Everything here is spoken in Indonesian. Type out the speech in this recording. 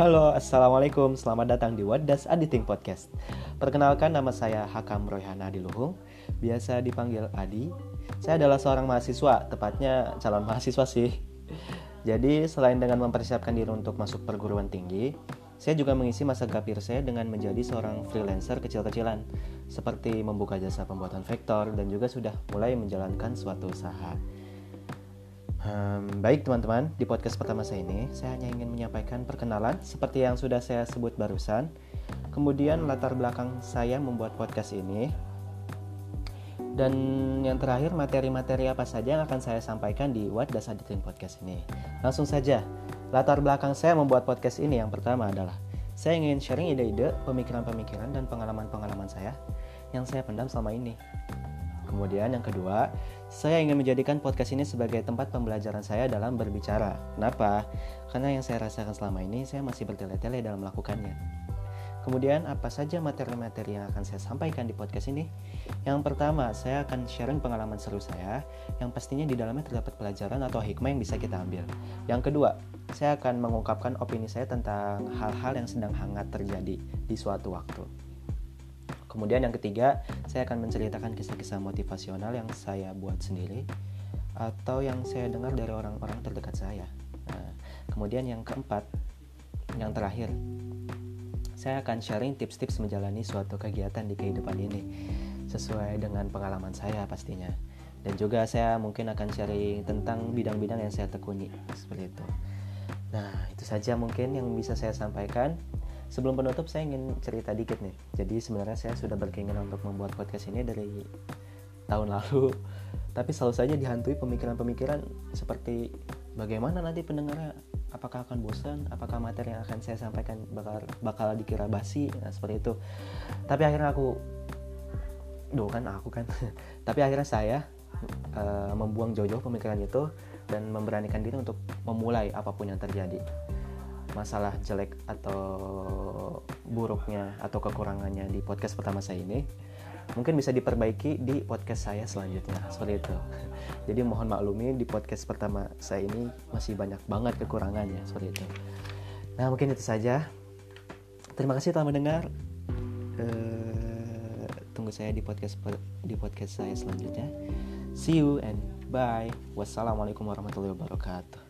Halo, Assalamualaikum. Selamat datang di What Does Editing Podcast. Perkenalkan, nama saya Hakam Royhana Adiluhung, biasa dipanggil Adi. Saya adalah seorang mahasiswa, tepatnya calon mahasiswa sih. Jadi, selain dengan mempersiapkan diri untuk masuk perguruan tinggi, saya juga mengisi masa gapir saya dengan menjadi seorang freelancer kecil-kecilan, seperti membuka jasa pembuatan vektor dan juga sudah mulai menjalankan suatu usaha. Baik teman-teman, di podcast pertama saya ini, saya hanya ingin menyampaikan perkenalan seperti yang sudah saya sebut barusan. Kemudian latar belakang saya membuat podcast ini. Dan yang terakhir, materi-materi apa saja yang akan saya sampaikan di What Does Editing Podcast ini. Langsung saja, latar belakang saya membuat podcast ini yang pertama adalah saya ingin sharing ide-ide, pemikiran-pemikiran, dan pengalaman-pengalaman saya yang saya pendam selama ini. Kemudian yang kedua, saya ingin menjadikan podcast ini sebagai tempat pembelajaran saya dalam berbicara. Kenapa? Karena yang saya rasakan selama ini, saya masih bertele-tele dalam melakukannya. Kemudian apa saja materi-materi yang akan saya sampaikan di podcast ini? Yang pertama, saya akan sharing pengalaman seru saya, yang pastinya di dalamnya terdapat pelajaran atau hikmah yang bisa kita ambil. Yang kedua, saya akan mengungkapkan opini saya tentang hal-hal yang sedang hangat terjadi di suatu waktu. Kemudian yang ketiga, saya akan menceritakan kisah-kisah motivasional yang saya buat sendiri atau yang saya dengar dari orang-orang terdekat saya. Nah, kemudian yang keempat, yang terakhir, saya akan sharing tips-tips menjalani suatu kegiatan di kehidupan ini sesuai dengan pengalaman saya pastinya. Dan juga saya mungkin akan sharing tentang bidang-bidang yang saya tekuni, seperti itu. Nah, itu saja mungkin yang bisa saya sampaikan. Sebelum penutup, saya ingin cerita dikit nih. Jadi sebenarnya saya sudah berkeinginan untuk membuat podcast ini dari tahun lalu, tapi selalu saja dihantui pemikiran-pemikiran seperti bagaimana nanti pendengarnya, apakah akan bosan, apakah materi yang akan saya sampaikan bakal dikira basi, nah, seperti itu. Tapi akhirnya akhirnya saya membuang jauh-jauh pemikiran itu dan memberanikan diri untuk memulai apapun yang terjadi. Masalah jelek atau buruknya atau kekurangannya di podcast pertama saya ini mungkin bisa diperbaiki di podcast saya selanjutnya, seperti itu. Jadi mohon maklumi, di podcast pertama saya ini masih banyak banget kekurangannya, seperti itu. Nah, mungkin itu saja. Terima kasih telah mendengar. Tunggu saya di podcast saya selanjutnya. See you and bye. Wassalamualaikum warahmatullahi wabarakatuh.